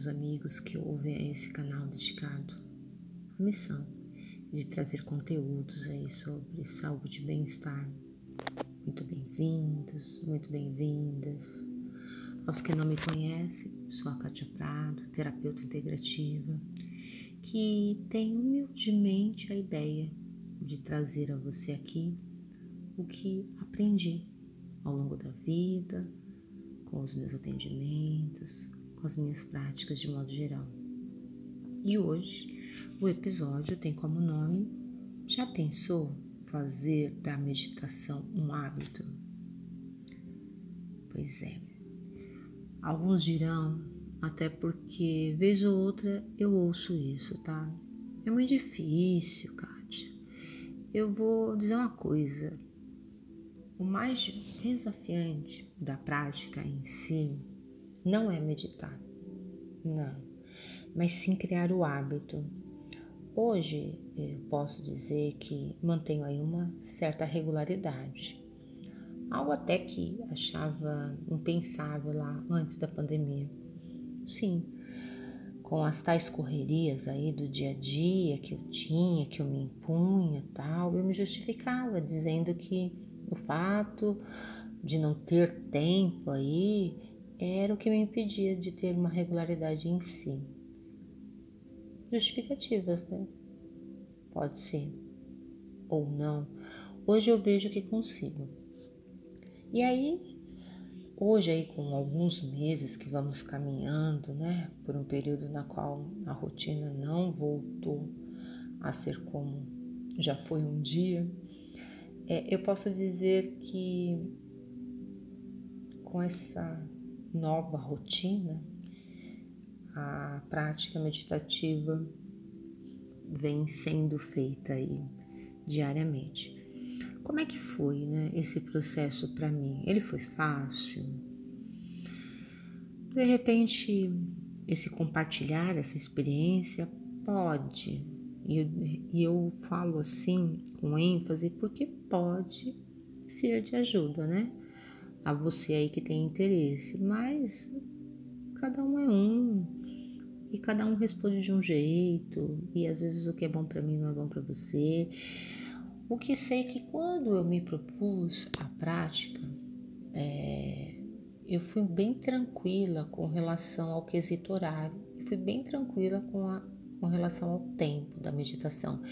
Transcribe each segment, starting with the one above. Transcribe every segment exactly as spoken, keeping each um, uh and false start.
meus amigos que ouvem a esse canal dedicado à missão de trazer conteúdos aí sobre saúde e bem-estar. Muito bem-vindos, muito bem-vindas. Aos que não me conhecem, sou a Cátia Prado, terapeuta integrativa, que tem humildemente a ideia de trazer a você aqui o que aprendi ao longo da vida, com os meus atendimentos, com as minhas práticas de modo geral. E hoje o episódio tem como nome: já pensou fazer da meditação um hábito? Pois é, alguns dirão, até porque vez ou outra eu ouço isso, tá? É muito difícil, Kátia. Eu vou dizer uma coisa, o mais desafiante da prática em si não é meditar, não, mas sim criar o hábito. Hoje eu posso dizer que mantenho aí uma certa regularidade, algo até que achava impensável lá antes da pandemia. Sim, com as tais correrias aí do dia a dia que eu tinha, que eu me impunha, tal, eu me justificava dizendo que o fato de não ter tempo aí era o que me impedia de ter uma regularidade em si. Justificativas, né? Pode ser. Ou não. Hoje eu vejo que consigo. E aí, hoje aí com alguns meses que vamos caminhando, né? Por um período na qual a rotina não voltou a ser como já foi um dia, é, eu posso dizer que com essa nova rotina, a prática meditativa vem sendo feita aí diariamente. Como é que foi, né, esse processo para mim? Ele foi fácil? De repente, esse compartilhar, essa experiência pode, e eu, e eu falo assim com ênfase porque pode ser de ajuda, né? A você aí que tem interesse, mas cada um é um e cada um responde de um jeito e às vezes o que é bom para mim não é bom para você. O que sei que quando eu me propus a prática, é, eu fui bem tranquila com relação ao quesito horário e fui bem tranquila com, a, com relação ao tempo da meditação.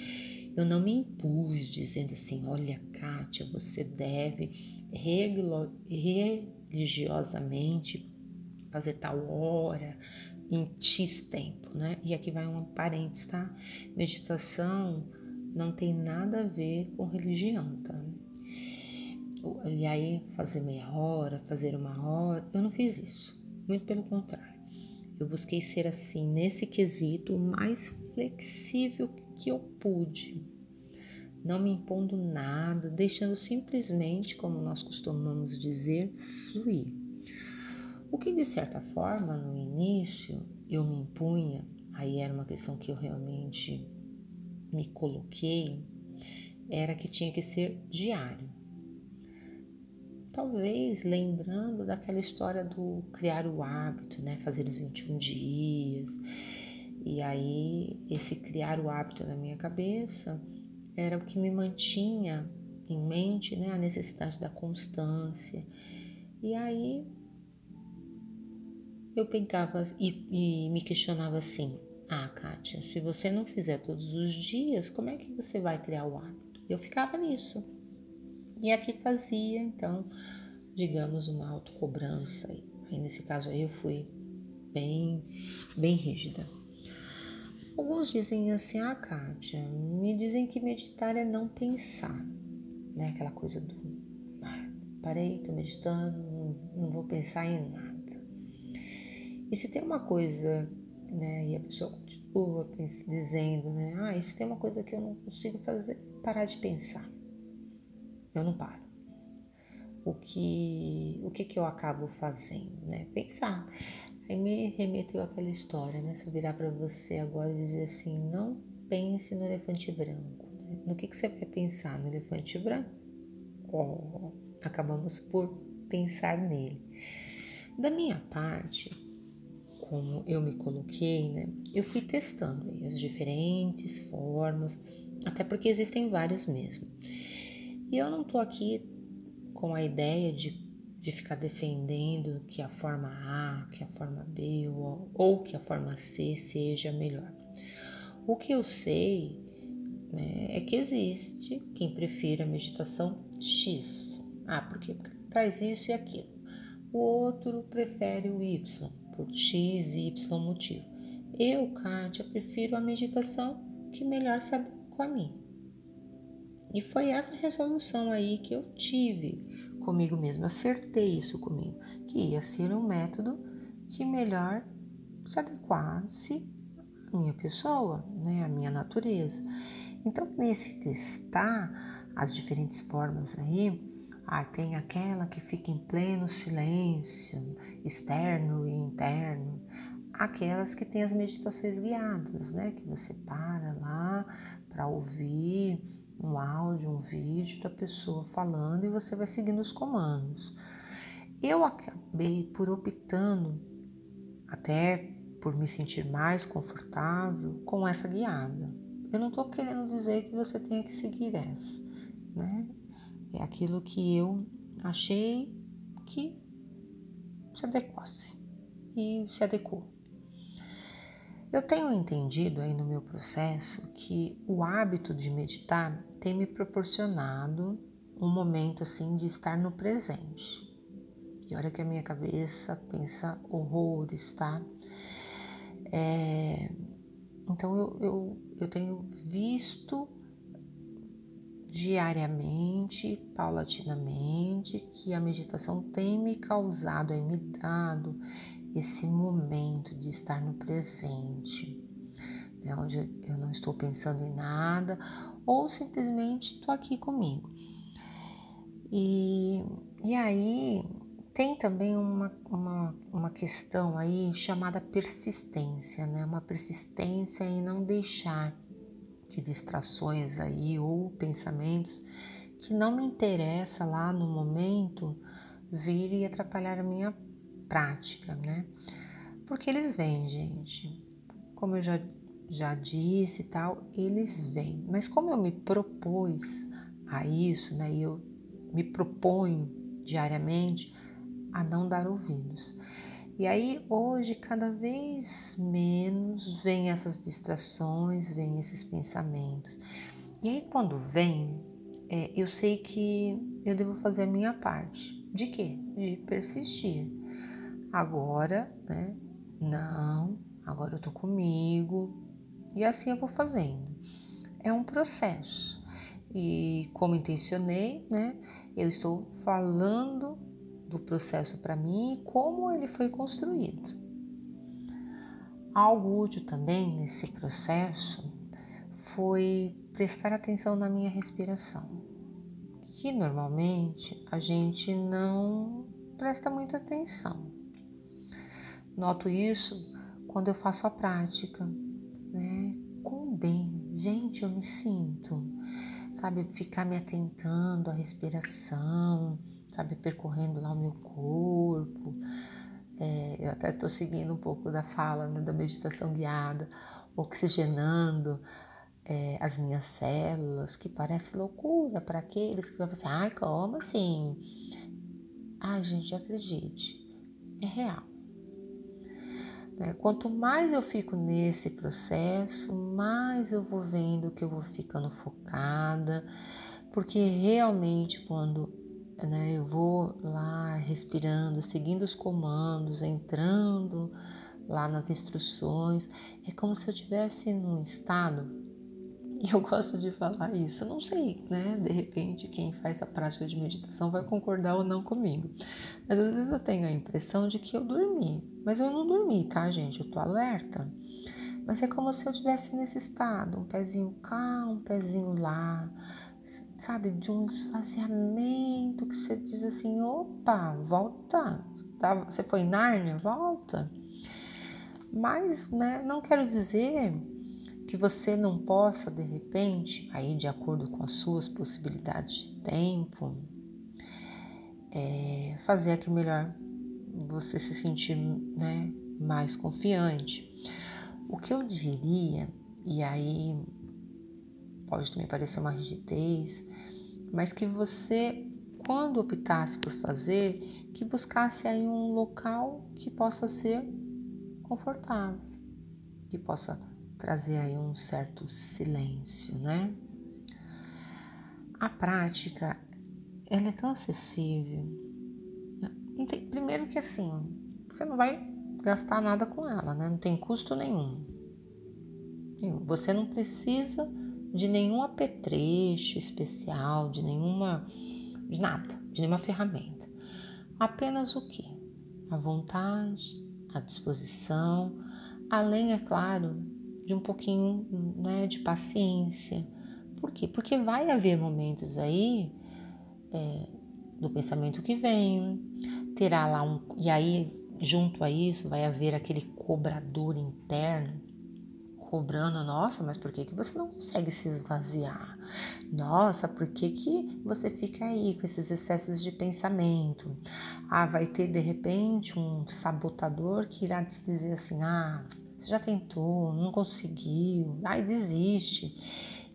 Eu não me impus dizendo assim, olha, Kátia, você deve religiosamente fazer tal hora em X tempo, né? E aqui vai um parênteses, tá? Meditação não tem nada a ver com religião, tá? E aí fazer meia hora, fazer uma hora, eu não fiz isso. Muito pelo contrário. Eu busquei ser assim, nesse quesito, o mais flexível que eu pude, não me impondo nada, deixando simplesmente, como nós costumamos dizer, fluir. O que de certa forma no início eu me impunha, aí era uma questão que eu realmente me coloquei, era que tinha que ser diário. Talvez lembrando daquela história do criar o hábito, né? Fazer os vinte e um dias. E aí esse criar o hábito na minha cabeça era o que me mantinha em mente, né? A necessidade da constância. E aí eu pegava e, e me questionava assim, ah, Kátia, se você não fizer todos os dias, como é que você vai criar o hábito? Eu ficava nisso. E aqui fazia, então, digamos, uma autocobrança. Aí nesse caso aí eu fui bem, bem rígida. Alguns dizem assim, ah, Kátia, me dizem que meditar é não pensar, né? Aquela coisa do, ah, parei, tô meditando, não vou pensar em nada. E se tem uma coisa, né, e a pessoa continua dizendo, né, ah, isso tem uma coisa que eu não consigo fazer, parar de pensar. Eu não paro. O que, o que, que eu acabo fazendo, né? Pensar. Aí me remeteu àquela história, né, se eu virar para você agora e dizer assim, não pense no elefante branco. Né? No que, que você vai pensar? No elefante branco? Oh, acabamos por pensar nele. Da minha parte, como eu me coloquei, né, eu fui testando aí as diferentes formas, até porque existem várias mesmo. E eu não tô aqui com a ideia de, de ficar defendendo que a forma A, que a forma B ou, ou que a forma C seja melhor. O que eu sei, né, é que existe quem prefira a meditação X. Ah, por quê? Porque traz isso e aquilo. O outro prefere o Y, por X e Y motivo. Eu, Cátia, prefiro a meditação que melhor se adequa a mim. E foi essa resolução aí que eu tive comigo mesma. Acertei isso comigo, que ia ser um método que melhor se adequasse à minha pessoa, né, à minha natureza. Então, nesse testar as diferentes formas aí, ah, tem aquela que fica em pleno silêncio, externo e interno. Aquelas que tem as meditações guiadas, né? Que você para lá para ouvir um áudio, um vídeo da pessoa falando e você vai seguindo os comandos. Eu acabei por optando, até por me sentir mais confortável, com essa guiada. Eu não estou querendo dizer que você tenha que seguir essa, né? É aquilo que eu achei que se adequasse e se adequou. Eu tenho entendido aí no meu processo que o hábito de meditar tem me proporcionado um momento assim de estar no presente. E olha que a minha cabeça pensa horrores, tá? É, então eu, eu, eu tenho visto diariamente, paulatinamente, que a meditação tem me causado e me dado esse momento de estar no presente, né, onde eu não estou pensando em nada ou simplesmente estou aqui comigo. E, e aí tem também uma, uma, uma questão aí chamada persistência, né, uma persistência em não deixar que distrações aí ou pensamentos que não me interessa lá no momento vir e atrapalhar a minha prática, né? Porque eles vêm, gente. Como eu já, já disse e tal, eles vêm. Mas como eu me propus a isso, né? E eu me proponho diariamente a não dar ouvidos. E aí, hoje, cada vez menos vem essas distrações, vem esses pensamentos. E aí, quando vem, é, eu sei que eu devo fazer a minha parte. De quê? De persistir. Agora, né? Não, agora eu tô comigo. E assim eu vou fazendo. É um processo. E como intencionei, né? Eu estou falando do processo para mim e como ele foi construído. Algo útil também nesse processo foi prestar atenção na minha respiração, que normalmente a gente não presta muita atenção. Noto isso quando eu faço a prática, né? Com bem, gente, eu me sinto, sabe, ficar me atentando à respiração, sabe, percorrendo lá o meu corpo. É, eu até estou seguindo um pouco da fala, né, da meditação guiada, oxigenando é, as minhas células, que parece loucura para aqueles que vão falar, ai, como assim? Ai, gente, acredite, é real. Né? Quanto mais eu fico nesse processo, mais eu vou vendo que eu vou ficando focada, porque realmente quando eu vou lá respirando, seguindo os comandos, entrando lá nas instruções. É como se eu estivesse num estado, e eu gosto de falar isso, eu não sei, né? De repente quem faz a prática de meditação vai concordar ou não comigo. Mas às vezes eu tenho a impressão de que eu dormi, mas eu não dormi, tá, gente? Eu tô alerta. Mas é como se eu estivesse nesse estado, um pezinho cá, um pezinho lá, sabe, de um esvaziamento que você diz assim, opa, volta, você foi em Nárnia, volta. Mas, né, não quero dizer que você não possa, de repente, aí de acordo com as suas possibilidades de tempo, é, fazer a que melhor você se sentir, né, mais confiante. O que eu diria, e aí pode também parecer uma rigidez, mas que você, quando optasse por fazer, que buscasse aí um local que possa ser confortável, que possa trazer aí um certo silêncio, né? A prática, ela é tão acessível. Não tem, primeiro que assim, você não vai gastar nada com ela, né? Não tem custo nenhum. Você não precisa de nenhum apetrecho especial, de nenhuma, de nada, de nenhuma ferramenta. Apenas o quê? A vontade, a disposição, além, é claro, de um pouquinho, né, de paciência. Por quê? Porque vai haver momentos aí é, do pensamento que vem, terá lá um... E aí, junto a isso, vai haver aquele cobrador interno, cobrando, nossa, mas por que, que você não consegue se esvaziar? Nossa, por que, que você fica aí com esses excessos de pensamento? Ah, vai ter, de repente, um sabotador que irá te dizer assim, ah, você já tentou, não conseguiu, ai, desiste.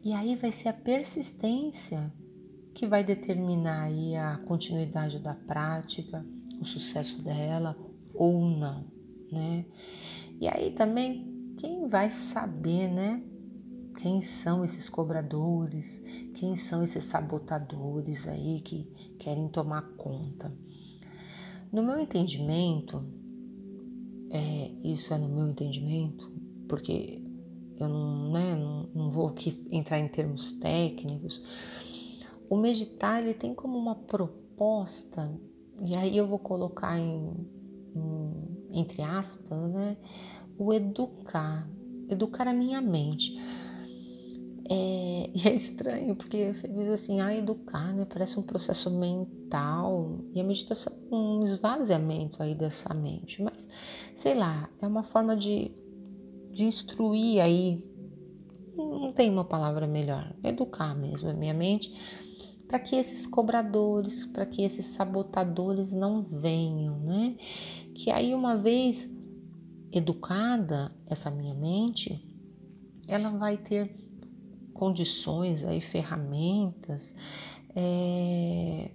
E aí vai ser a persistência que vai determinar aí a continuidade da prática, o sucesso dela ou não, né? E aí também, quem vai saber, né? Quem são esses cobradores? Quem são esses sabotadores aí que querem tomar conta? No meu entendimento, é, isso é no meu entendimento, porque eu não, né, não, não vou aqui entrar em termos técnicos. O meditar, ele tem como uma proposta, e aí eu vou colocar em, em, entre aspas, né? O educar, educar a minha mente. É, e é estranho, porque você diz assim, ah, educar, né? Parece um processo mental, e a meditação é um esvaziamento aí dessa mente. Mas, sei lá, é uma forma de, de instruir aí, não tem uma palavra melhor, educar mesmo a minha mente, para que esses cobradores, para que esses sabotadores não venham, né? Que aí, uma vez educada essa minha mente, ela vai ter condições aí, ferramentas é,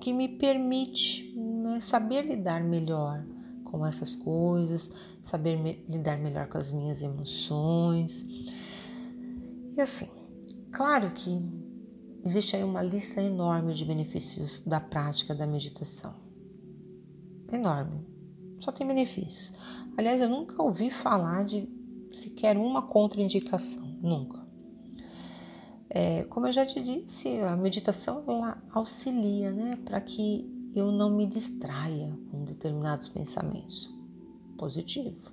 que me permite, né, saber lidar melhor com essas coisas, saber me, lidar melhor com as minhas emoções. E assim, claro que existe aí uma lista enorme de benefícios da prática da meditação, enorme. Só tem benefícios. Aliás, eu nunca ouvi falar de sequer uma contraindicação, nunca. É, como eu já te disse, a meditação, ela auxilia, né, para que eu não me distraia com determinados pensamentos. Positivo.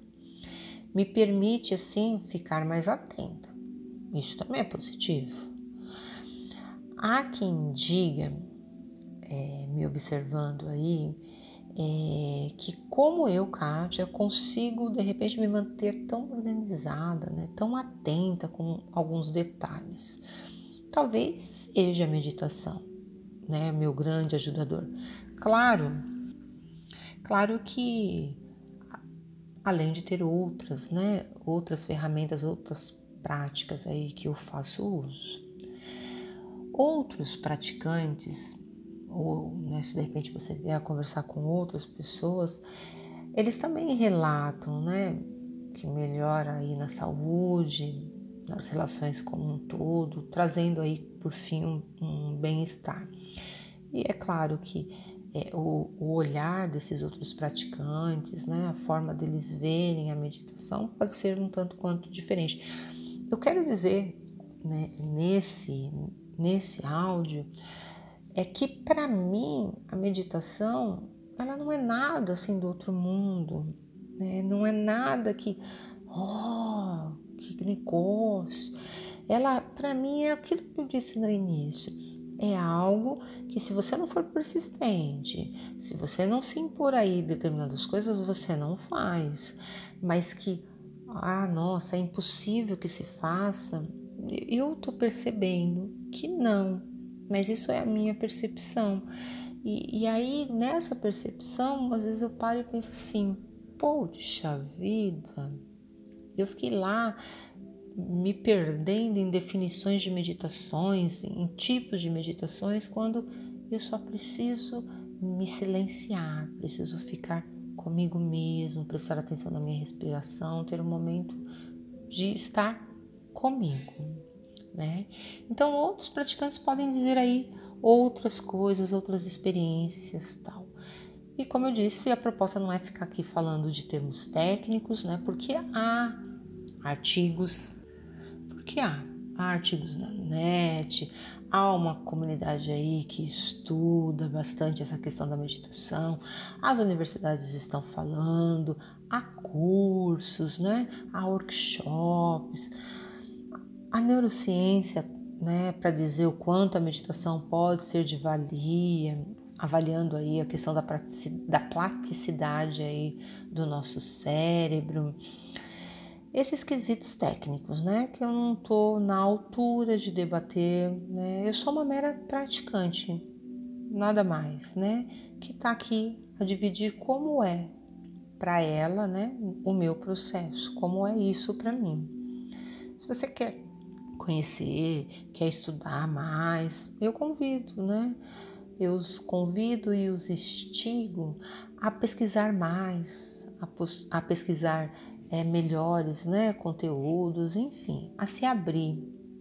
Me permite, assim, ficar mais atenta. Isso também é positivo. Há quem diga, é, me observando aí, É, que como eu, Cátia, consigo de repente me manter tão organizada, né, tão atenta com alguns detalhes. Talvez seja a meditação, né, meu grande ajudador. Claro, claro que além de ter outras, né, outras ferramentas, outras práticas aí que eu faço uso. Outros praticantes, ou, né, se de repente você vier a conversar com outras pessoas, eles também relatam, né, que melhora aí na saúde, nas relações como um todo, trazendo aí, por fim, um, um bem-estar. E é claro que é, o, o olhar desses outros praticantes, né, a forma deles verem a meditação pode ser um tanto quanto diferente. Eu quero dizer, né, nesse, nesse áudio, é que, para mim, a meditação, ela não é nada assim do outro mundo, né? Não é nada que, oh, que negócio. Ela, para mim, é aquilo que eu disse no início. É algo que, se você não for persistente, se você não se impor aí determinadas coisas, você não faz. Mas que, ah, nossa, é impossível que se faça. Eu tô percebendo que não. Mas isso é a minha percepção. E, e aí, nessa percepção, às vezes eu paro e penso assim, Poxa vida, eu fiquei lá me perdendo em definições de meditações, em tipos de meditações, quando eu só preciso me silenciar, preciso ficar comigo mesmo, prestar atenção na minha respiração, ter um momento de estar comigo, né? Então outros praticantes podem dizer aí outras coisas, outras experiências, tal. E como eu disse, a proposta não é ficar aqui falando de termos técnicos, né? Porque há artigos, porque há, há artigos na net, há uma comunidade aí que estuda bastante essa questão da meditação, as universidades estão falando, há cursos, né? Há workshops, a neurociência, né? Para dizer o quanto a meditação pode ser de valia, avaliando aí a questão da plasticidade aí do nosso cérebro. Esses quesitos técnicos, né, que eu não estou na altura de debater, né, eu sou uma mera praticante, nada mais, né, que está aqui a dividir como é para ela, né, o meu processo, como é isso para mim. Se você quer conhecer, quer estudar mais, eu convido, né, eu os convido e os instigo a pesquisar mais, a, pos- a pesquisar é, melhores, né, conteúdos, enfim, a se abrir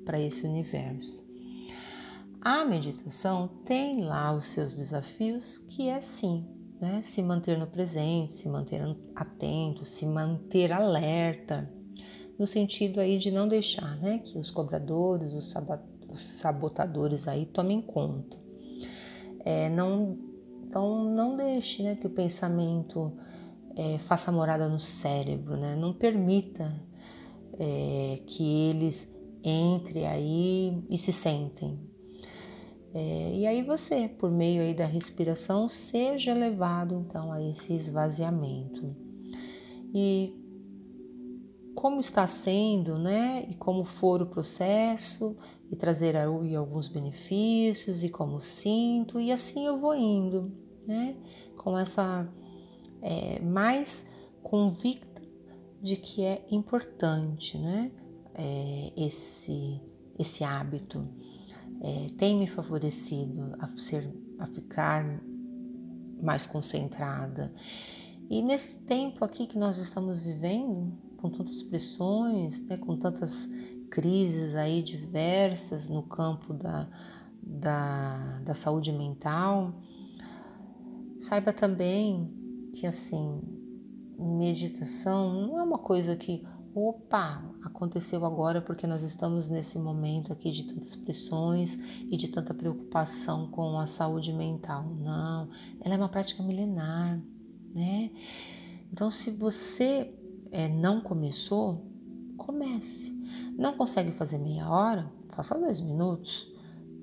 para esse universo. A meditação tem lá os seus desafios, que é sim, né, se manter no presente, se manter atento, se manter alerta, no sentido aí de não deixar, né, que os cobradores, os, sab- os sabotadores aí tomem conta. É, não, então, não deixe, né, que o pensamento é, faça morada no cérebro, né? Não permita é, que eles entrem aí e se sentem. É, e aí você, por meio aí da respiração, seja levado, então, a esse esvaziamento. E como está sendo, né, e como for o processo, e trazer aí alguns benefícios, e como sinto, e assim eu vou indo, né, com essa é, mais convicta de que é importante, né, é, esse, esse hábito, é, tem me favorecido a, ser, a ficar mais concentrada, e nesse tempo aqui que nós estamos vivendo, com tantas pressões, né, com tantas crises aí diversas no campo da, da, da saúde mental, saiba também que, assim, meditação não é uma coisa que, opa, aconteceu agora porque nós estamos nesse momento aqui de tantas pressões e de tanta preocupação com a saúde mental. Não, ela é uma prática milenar, né? Então, se você é, não começou, comece. Não consegue fazer meia hora? Faça dois minutos.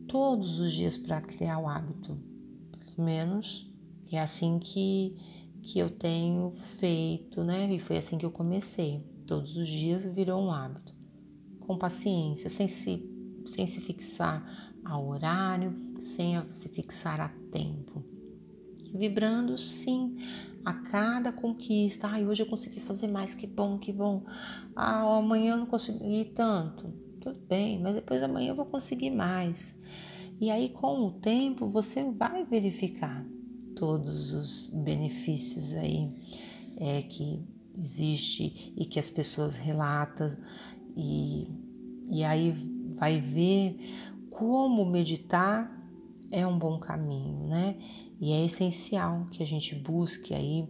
Todos os dias para criar o hábito. Pelo menos é assim que, que eu tenho feito, né? E foi assim que eu comecei. Todos os dias virou um hábito. Com paciência, sem se, sem se fixar ao horário, sem se fixar a tempo. Vibrando, sim, a cada conquista. Ai, hoje eu consegui fazer mais, que bom, que bom. Ah, amanhã eu não consegui tanto. Tudo bem, mas depois amanhã eu vou conseguir mais. E aí, com o tempo, você vai verificar todos os benefícios aí é, que existe e que as pessoas relatam. E, e aí vai ver como meditar é um bom caminho, né? E é essencial que a gente busque aí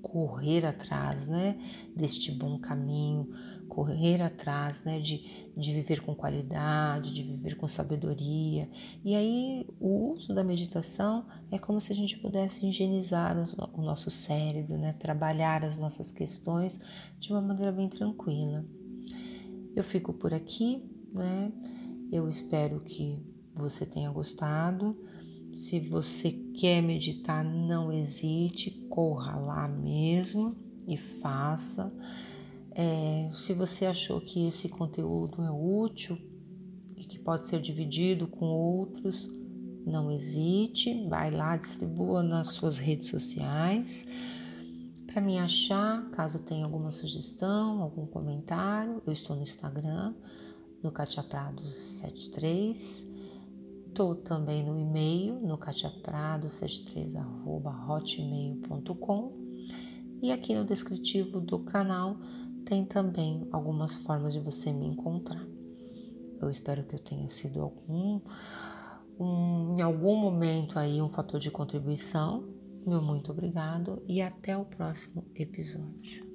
correr atrás, né, deste bom caminho, correr atrás, né, de, de viver com qualidade, de viver com sabedoria. E aí o uso da meditação é como se a gente pudesse higienizar os, o nosso cérebro, né, trabalhar as nossas questões de uma maneira bem tranquila. Eu fico por aqui, né? Eu espero que você tenha gostado. Se você quer meditar, não hesite, corra lá mesmo e faça. É, se você achou que esse conteúdo é útil e que pode ser dividido com outros, não hesite, vai lá, distribua nas suas redes sociais Para me achar, caso tenha alguma sugestão, algum comentário, eu estou no Instagram, no Cátia Prado setenta e três. Estou também no e-mail, no cátia prado setenta e três arroba hotmail ponto com. E aqui no descritivo do canal tem também algumas formas de você me encontrar. Eu espero que eu tenha sido algum, um, em algum momento aí um fator de contribuição. Meu muito obrigado e até o próximo episódio.